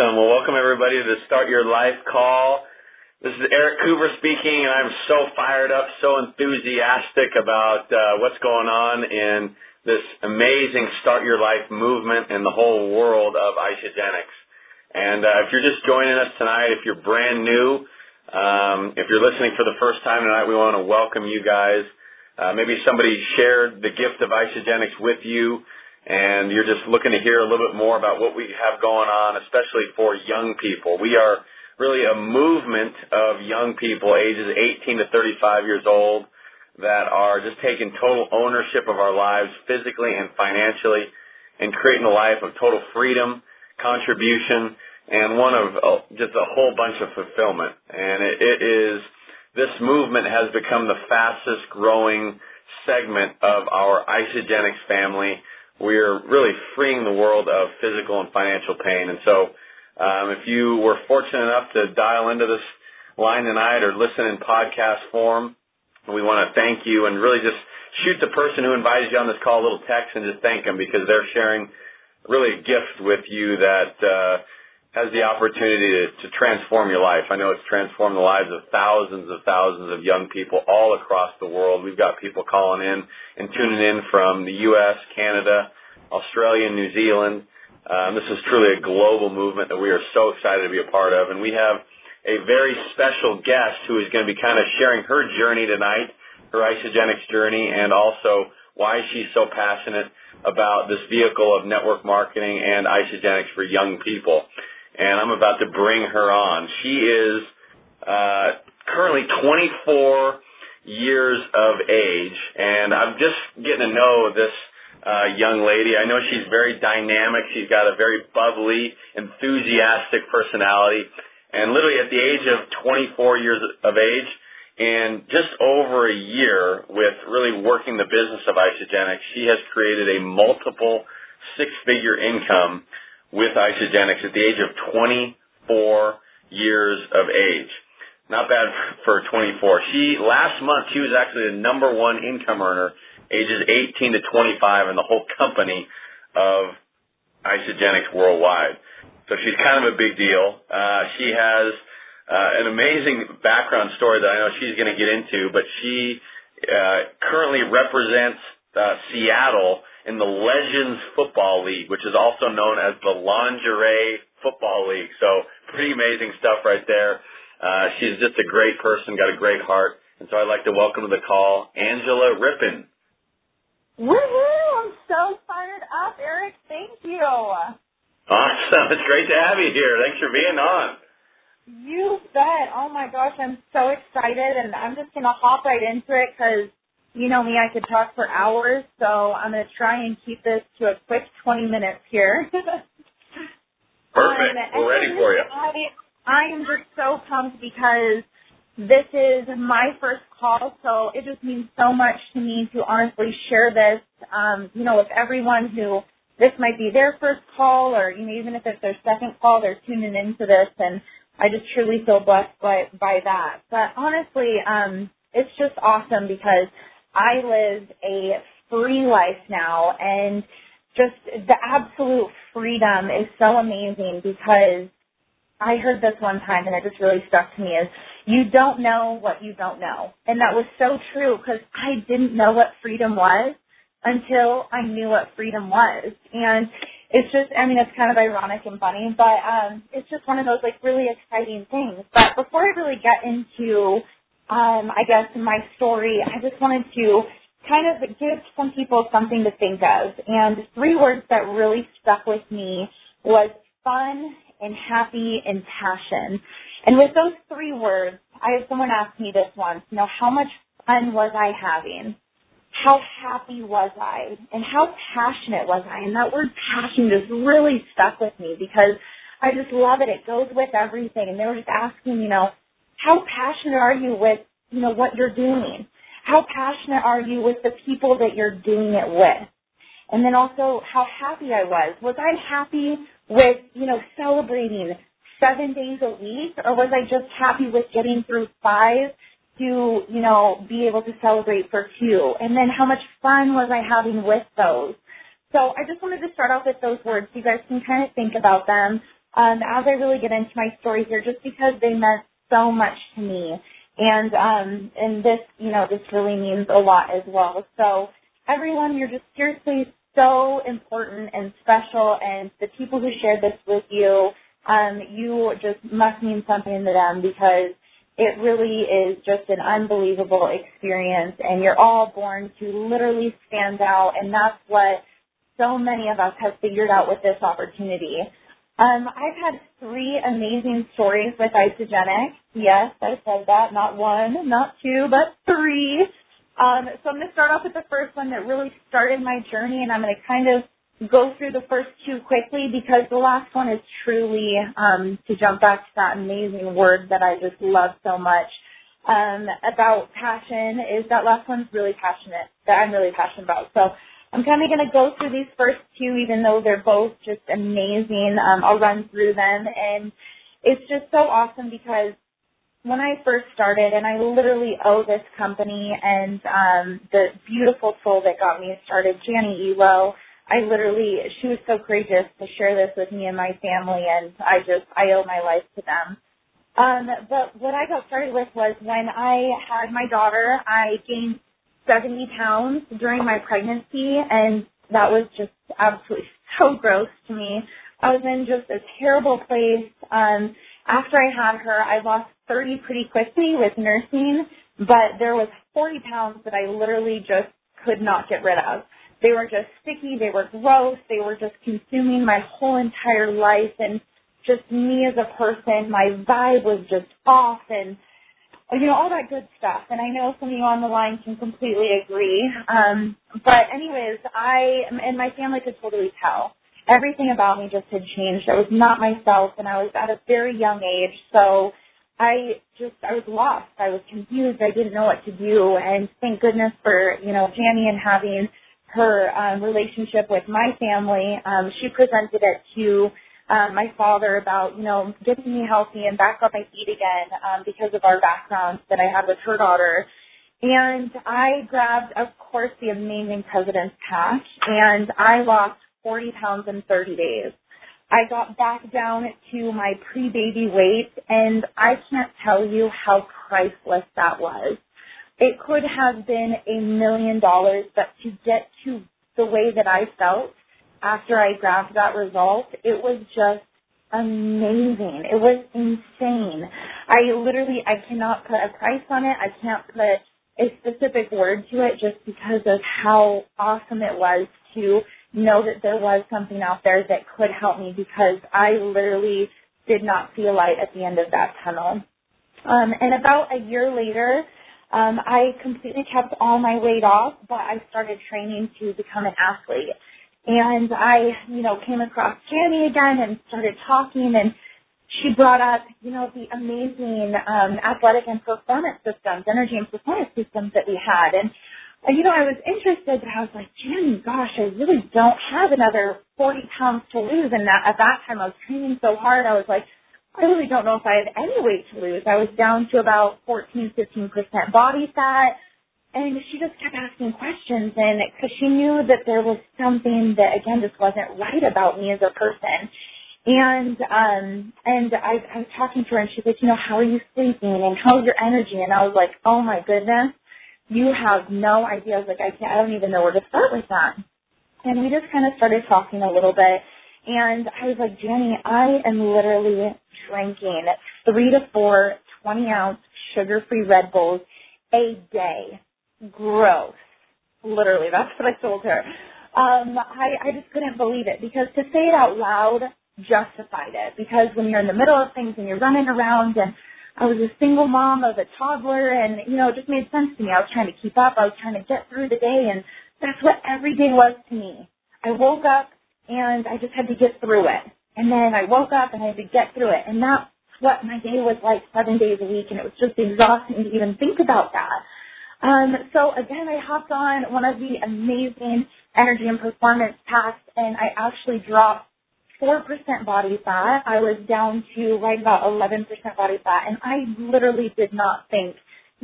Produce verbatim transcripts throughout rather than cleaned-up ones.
Awesome. Well, welcome everybody to the Start Your Life call. This is Eric Hoover speaking, and I'm so fired up, so enthusiastic about uh, what's going on in this amazing Start Your Life movement and the whole world of Isagenix. And uh, if you're just joining us tonight, if you're brand new, um, if you're listening for the first time tonight, we want to welcome you guys. Uh, maybe somebody shared the gift of Isagenix with you, and you're just looking to hear a little bit more about what we have going on, especially for young people. We are really a movement of young people, ages eighteen to thirty-five years old, that are just taking total ownership of our lives physically and financially and creating a life of total freedom, contribution, and one of oh, just a whole bunch of fulfillment. And it, it is, this movement has become the fastest growing segment of our Isagenix family. We're really freeing the world of physical and financial pain. And so um, if you were fortunate enough to dial into this line tonight or listen in podcast form, we want to thank you and really just shoot the person who invited you on this call a little text and just thank them, because they're sharing really a gift with you that uh, has the opportunity to, to transform your life. I know it's transformed the lives of thousands and thousands of young people all across the world. We've got people calling in and tuning in from the U S, Canada, Australia, and New Zealand. Um, this is truly a global movement that we are so excited to be a part of. And we have a very special guest who is going to be kind of sharing her journey tonight, her Isagenix journey, and also why she's so passionate about this vehicle of network marketing and Isagenix for young people. And I'm about to bring her on. She is uh, currently twenty-four years of age, and I'm just getting to know this uh, young lady. I know she's very dynamic. She's got a very bubbly, enthusiastic personality. And literally at the age of twenty-four years of age, in just over a year with really working the business of Isagenix, she has created a multiple six-figure income with Isagenix at the age of twenty-four years of age. Not bad for twenty-four. She, last month, she was actually the number one income earner, ages eighteen to twenty-five, in the whole company of Isagenix worldwide. So she's kind of a big deal. Uh, she has uh, an amazing background story that I know she's going to get into, but she uh, currently represents uh, Seattle in the Legends Football League, which is also known as the Lingerie Football League. So pretty amazing stuff right there. Uh, she's just a great person, got a great heart. And so I'd like to welcome to the call Angela Rypien. Woohoo! I'm so fired up, Eric. Thank you. Awesome. It's great to have you here. Thanks for being on. You bet. Oh, my gosh. I'm so excited, and I'm just going to hop right into it because, you know me, I could talk for hours, so I'm going to try and keep this to a quick twenty minutes here. Perfect. Um, We're ready for you. I am just so pumped because this is my first call, so it just means so much to me to honestly share this, um, you know, with everyone who – this might be their first call, or you know, even if it's their second call, they're tuning into this, and I just truly feel blessed by, by that. But honestly, um, it's just awesome because I live a free life now, and just the absolute freedom is so amazing because I heard this one time, and it just really stuck to me, is you don't know what you don't know. And that was so true because I didn't know what freedom was until I knew what freedom was. And it's just, I mean, it's kind of ironic and funny, but um, it's just one of those, like, really exciting things. But before I really get into, um, I guess, my story, I just wanted to kind of give some people something to think of. And three words that really stuck with me was fun and happy and passion. And with those three words, I had someone ask me this once, you know, how much fun was I having? How happy was I? And how passionate was I? And that word passion just really stuck with me because I just love it. It goes with everything. And they were just asking, you know, how passionate are you with, you know, what you're doing? How passionate are you with the people that you're doing it with? And then also how happy I was. Was I happy with, you know, celebrating seven days a week? Or was I just happy with getting through five to, you know, be able to celebrate for two? And then how much fun was I having with those? So I just wanted to start off with those words. You guys can kind of think about them. um, as I really get into my story here, just because they meant so much to me. And um, and this, you know, this really means a lot as well. So everyone, you're just seriously so important and special, and the people who shared this with you, um, you just must mean something to them, because it really is just an unbelievable experience, and you're all born to literally stand out, and that's what so many of us have figured out with this opportunity. Um, I've had three amazing stories with Isagenix. Yes, I said that. Not one, not two, but three. Um, so I'm going to start off with the first one that really started my journey, and I'm going to kind of go through the first two quickly because the last one is truly, um, to jump back to that amazing word that I just love so much, um, about passion, is that last one's really passionate, that I'm really passionate about. So I'm kind of going to go through these first two, even though they're both just amazing. Um, I'll run through them. And it's just so awesome because when I first started, and I literally owe this company and um, the beautiful soul that got me started, Jannie Ewell, I literally, she was so courageous to share this with me and my family, and I just, I owe my life to them. Um, but what I got started with was when I had my daughter, I gained seventy pounds during my pregnancy, and that was just absolutely so gross to me. I was in just a terrible place. Um, after I had her, I lost thirty pretty quickly with nursing, but there was forty pounds that I literally just could not get rid of. They were just sticky. They were gross. They were just consuming my whole entire life, and just me as a person, my vibe was just off, and you know, all that good stuff. And I know some of you on the line can completely agree. Um, but anyways, I and my family could totally tell. Everything about me just had changed. I was not myself, and I was at a very young age. So I just, I was lost. I was confused. I didn't know what to do. And thank goodness for, you know, Jannie and having her um, relationship with my family. Um, she presented it to Um, my father about, you know, getting me healthy and back on my feet again um, because of our background that I had with her daughter. And I grabbed, of course, the amazing President's Pack, and I lost forty pounds in thirty days. I got back down to my pre-baby weight, and I can't tell you how priceless that was. It could have been a million dollars, but to get to the way that I felt after I grabbed that result, it was just amazing. It was insane. I literally, I cannot put a price on it. I can't put a specific word to it just because of how awesome it was to know that there was something out there that could help me, because I literally did not see a light at the end of that tunnel. Um, and about a year later, um, I completely kept all my weight off, but I started training to become an athlete. And I, you know, came across Jannie again and started talking, and she brought up, you know, the amazing um, athletic and performance systems, energy and performance systems that we had. And, you know, I was interested, but I was like, Jannie, gosh, I really don't have another forty pounds to lose. And that, at that time I was training so hard, I was like, I really don't know if I have any weight to lose. I was down to about fourteen, fifteen percent body fat. And she just kept asking questions, and because she knew that there was something that, again, just wasn't right about me as a person. And um, and I, I was talking to her, and she's like, you know, how are you sleeping, and how's your energy? And I was like, oh, my goodness, you have no idea. I was like, I can't, I don't even know where to start with that. And we just kind of started talking a little bit, and I was like, Jannie, I am literally drinking three to four twenty-ounce sugar-free Red Bulls a day. Gross. Literally, that's what I told her. Um, I, I just couldn't believe it, because to say it out loud justified it, because when you're in the middle of things and you're running around, and I was a single mom of a toddler, and, you know, it just made sense to me. I was trying to keep up. I was trying to get through the day, and that's what every day was to me. I woke up, and I just had to get through it. And then I woke up, and I had to get through it. And that's what my day was like seven days a week, and it was just exhausting to even think about that. Um, so, again, I hopped on one of the amazing energy and performance packs, and I actually dropped four percent body fat. I was down to right about eleven percent body fat, and I literally did not think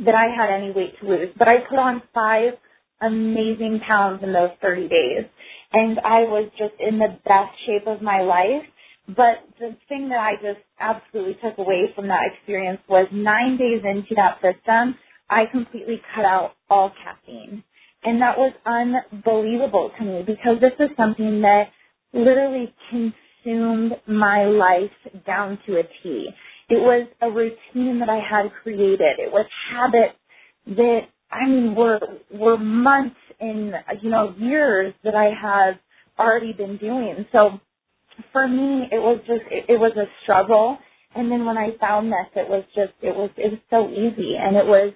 that I had any weight to lose. But I put on five amazing pounds in those thirty days, and I was just in the best shape of my life. But the thing that I just absolutely took away from that experience was nine days into that system, I completely cut out all caffeine. And that was unbelievable to me because this is something that literally consumed my life down to a T. It was a routine that I had created. It was habits that, I mean, were, were months and, you know, years that I had already been doing. So for me, it was just, it, it was a struggle. And then when I found this, it was just, it was, it was so easy. And it was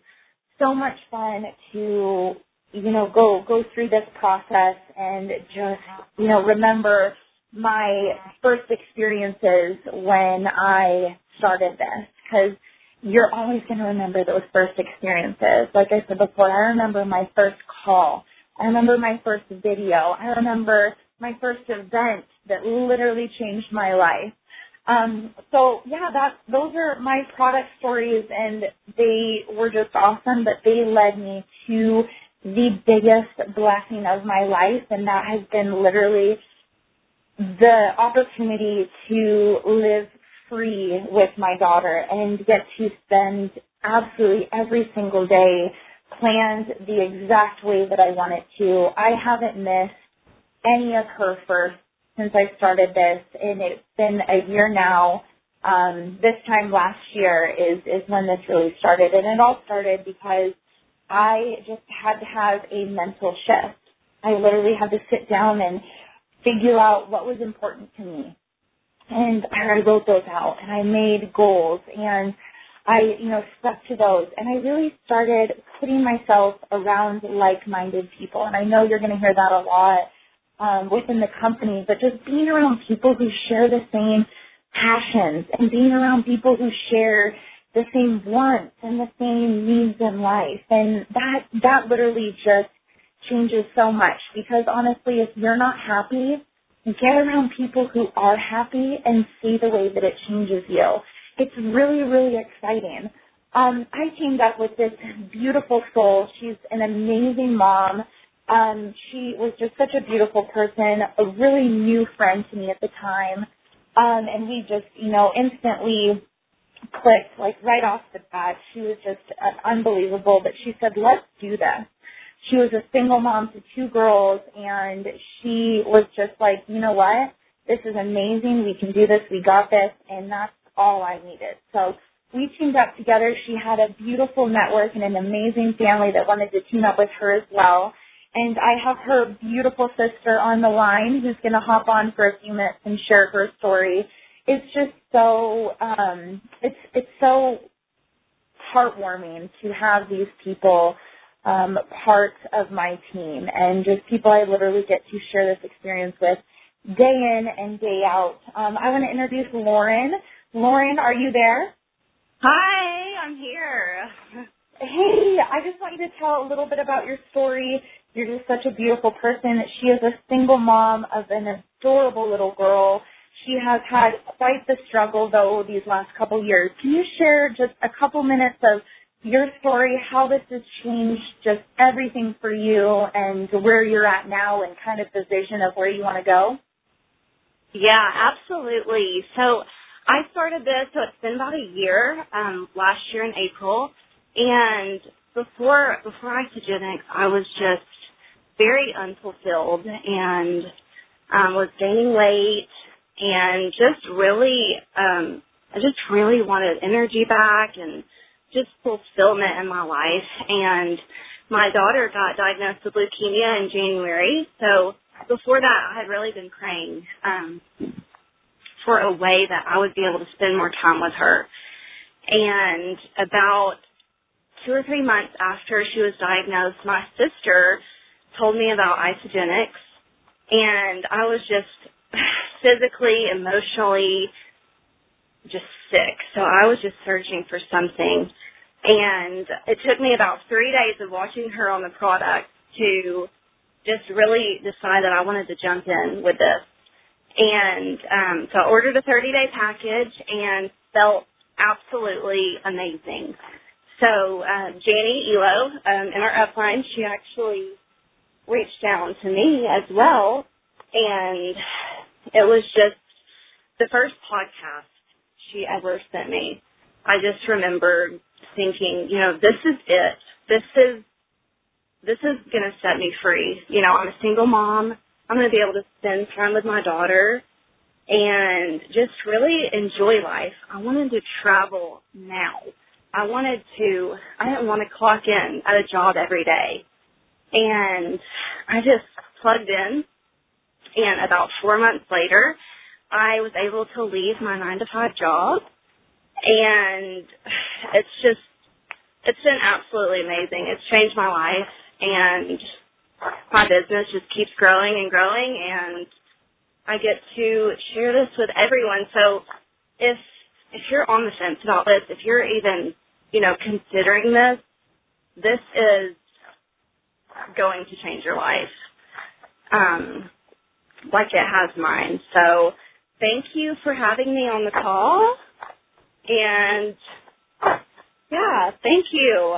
so much fun to, you know, go, go through this process and just, you know, remember my first experiences when I started this, because you're always going to remember those first experiences. Like I said before, I remember my first call. I remember my first video. I remember my first event that literally changed my life. Um, so, yeah, that, those are my product stories, and they were just awesome, but they led me to the biggest blessing of my life, and that has been literally the opportunity to live free with my daughter and get to spend absolutely every single day planned the exact way that I want it to. I haven't missed any of her firsts since I started this, and it's been a year now. Um, this time last year is, is when this really started, and it all started because I just had to have a mental shift. I literally had to sit down and figure out what was important to me. And I wrote those out, and I made goals, and I, you know, stuck to those. And I really started putting myself around like-minded people. And I know you're going to hear that a lot um, within the company, but just being around people who share the same passions and being around people who share the same wants and the same needs in life. And that, that literally just changes so much, because honestly, if you're not happy, get around people who are happy and see the way that it changes you. It's really, really exciting. Um, I teamed up with this beautiful soul. She's an amazing mom. Um, she was just such a beautiful person, a really new friend to me at the time. Um, and we just, you know, instantly clicked, like right off the bat. She was just uh, unbelievable. But she said, let's do this. She was a single mom to two girls, and she was just like, you know what? This is amazing. We can do this. We got this. And that's all I needed. So we teamed up together. She had a beautiful network and an amazing family that wanted to team up with her as well. And I have her beautiful sister on the line who's going to hop on for a few minutes and share her story. It's just so, um, it's, it's so heartwarming to have these people Um, part of my team, and just people I literally get to share this experience with day in and day out. Um, I want to introduce Lauren. Lauren, are you there? Hi, I'm here. Hey, I just want you to tell a little bit about your story. You're just such a beautiful person. She is a single mom of an adorable little girl. She has had quite the struggle, though, these last couple years. Can you share just a couple minutes of your story, how this has changed just everything for you and where you're at now and kind of the vision of where you want to go? Yeah, absolutely. So I started this, so it's been about a year, um, last year in April. And before before Isagenix, I was just very unfulfilled and um, was gaining weight and just really, um, I just really wanted energy back and just fulfillment in my life. And my daughter got diagnosed with leukemia in January. So before that, I had really been praying um, for a way that I would be able to spend more time with her. And about two or three months after she was diagnosed, my sister told me about Isagenix. And I was just physically, emotionally just sick. So I was just searching for something. And it took me about three days of watching her on the product to just really decide that I wanted to jump in with this. And um, so I ordered a thirty-day package and felt absolutely amazing. So uh, Jannie Ewell, um, in our upline, she actually reached out to me as well. And it was just the first podcast she ever sent me, I just remembered thinking, you know, this is it. This is this is going to set me free. You know, I'm a single mom. I'm going to be able to spend time with my daughter and just really enjoy life. I wanted to travel now. I wanted to, I didn't want to clock in at a job every day. And I just plugged in, and about four months later, I was able to leave my nine to five job, and it's just, it's been absolutely amazing. It's changed my life, and my business just keeps growing and growing, and I get to share this with everyone. So if if you're on the fence about this, if you're even, you know, considering this, this is going to change your life, um, like it has mine. So thank you for having me on the call, and yeah, thank you.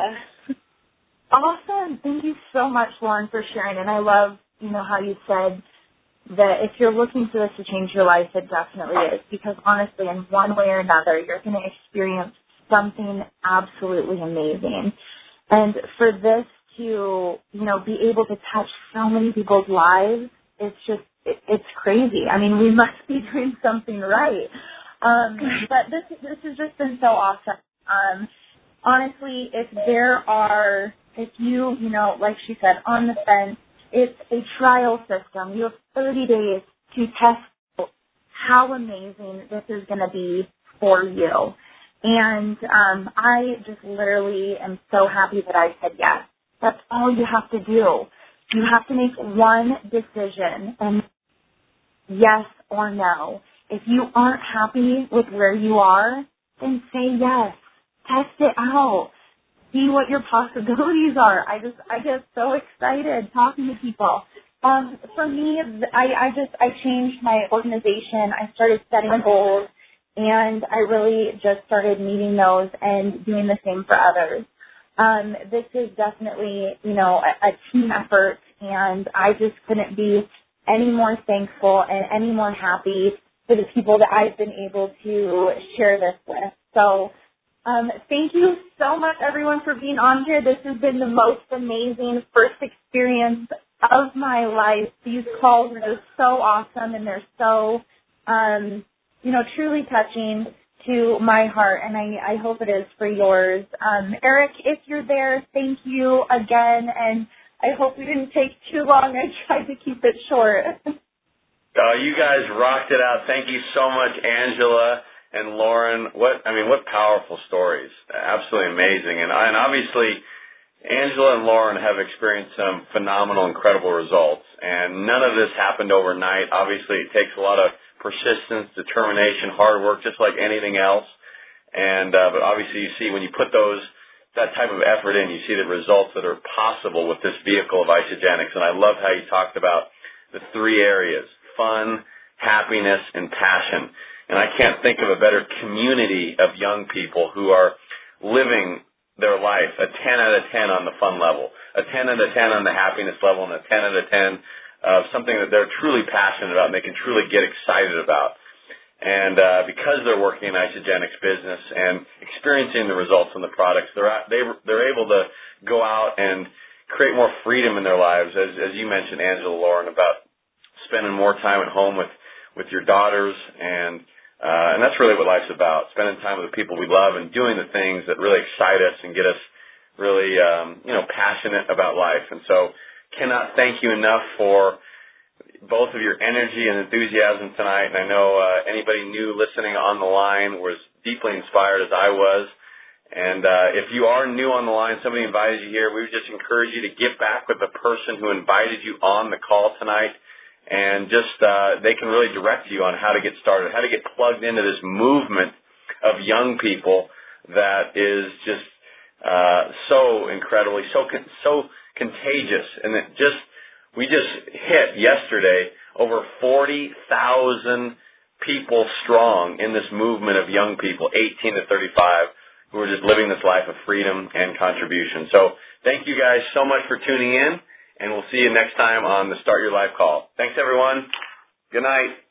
Awesome. Thank you so much, Lauren, for sharing. And I love, you know, how you said that if you're looking for this to change your life, it definitely is, because honestly, in one way or another, you're going to experience something absolutely amazing. And for this to, you know, be able to touch so many people's lives, it's just, it, it's crazy. I mean, we must be doing something right. Um, but this, this has just been so awesome. Um, honestly, if there are, if you, you know, like she said, on the fence, it's a trial system. You have thirty days to test how amazing this is going to be for you. And um, I just literally am so happy that I said yes. That's all you have to do. You have to make one decision, and yes or no. If you aren't happy with where you are, then say yes. Test it out. See what your possibilities are. I just, I get so excited talking to people. Um, for me, I, I just, I changed my organization. I started setting goals, and I really just started meeting those and doing the same for others. Um, this is definitely, you know, a, a team effort, and I just couldn't be any more thankful and any more happy for the people that I've been able to share this with. So um, thank you so much, everyone, for being on here. This has been the most amazing first experience of my life. These calls are just so awesome, and they're so, um, you know, truly touching to my heart, and I, I hope it is for yours. Um, Eric, if you're there, thank you again, and I hope we didn't take too long. I tried to keep it short. Oh, you guys rocked it out. Thank you so much, Angela and Lauren. What I mean, what powerful stories. Absolutely amazing. And, and obviously, Angela and Lauren have experienced some phenomenal, incredible results, and none of this happened overnight. Obviously, it takes a lot of persistence, determination, hard work, just like anything else. And uh, but obviously you see when you put those that type of effort in, you see the results that are possible with this vehicle of Isagenix. And I love how you talked about the three areas: fun, happiness, and passion. And I can't think of a better community of young people who are living their life, a ten out of ten on the fun level, a ten out of ten on the happiness level, and a ten out of ten of something that they're truly passionate about and they can truly get excited about. And uh, because they're working in Isagenix business and experiencing the results on the products, they're they, they're able to go out and create more freedom in their lives, as, as you mentioned, Angela, Lauren, about spending more time at home with, with your daughters. And uh, and that's really what life's about, spending time with the people we love and doing the things that really excite us and get us really, um, you know, passionate about life. And so cannot thank you enough for both of your energy and enthusiasm tonight. And I know uh, anybody new listening on the line was deeply inspired, as I was. And uh, if you are new on the line, somebody invited you here, we would just encourage you to get back with the person who invited you on the call tonight. And just uh, they can really direct you on how to get started, how to get plugged into this movement of young people that is just uh, so incredibly, so so contagious, and it just we just hit yesterday over forty thousand people strong in this movement of young people, eighteen to thirty-five, who are just living this life of freedom and contribution. So thank you guys so much for tuning in, and we'll see you next time on the Start Your Life call. Thanks, everyone. Good night.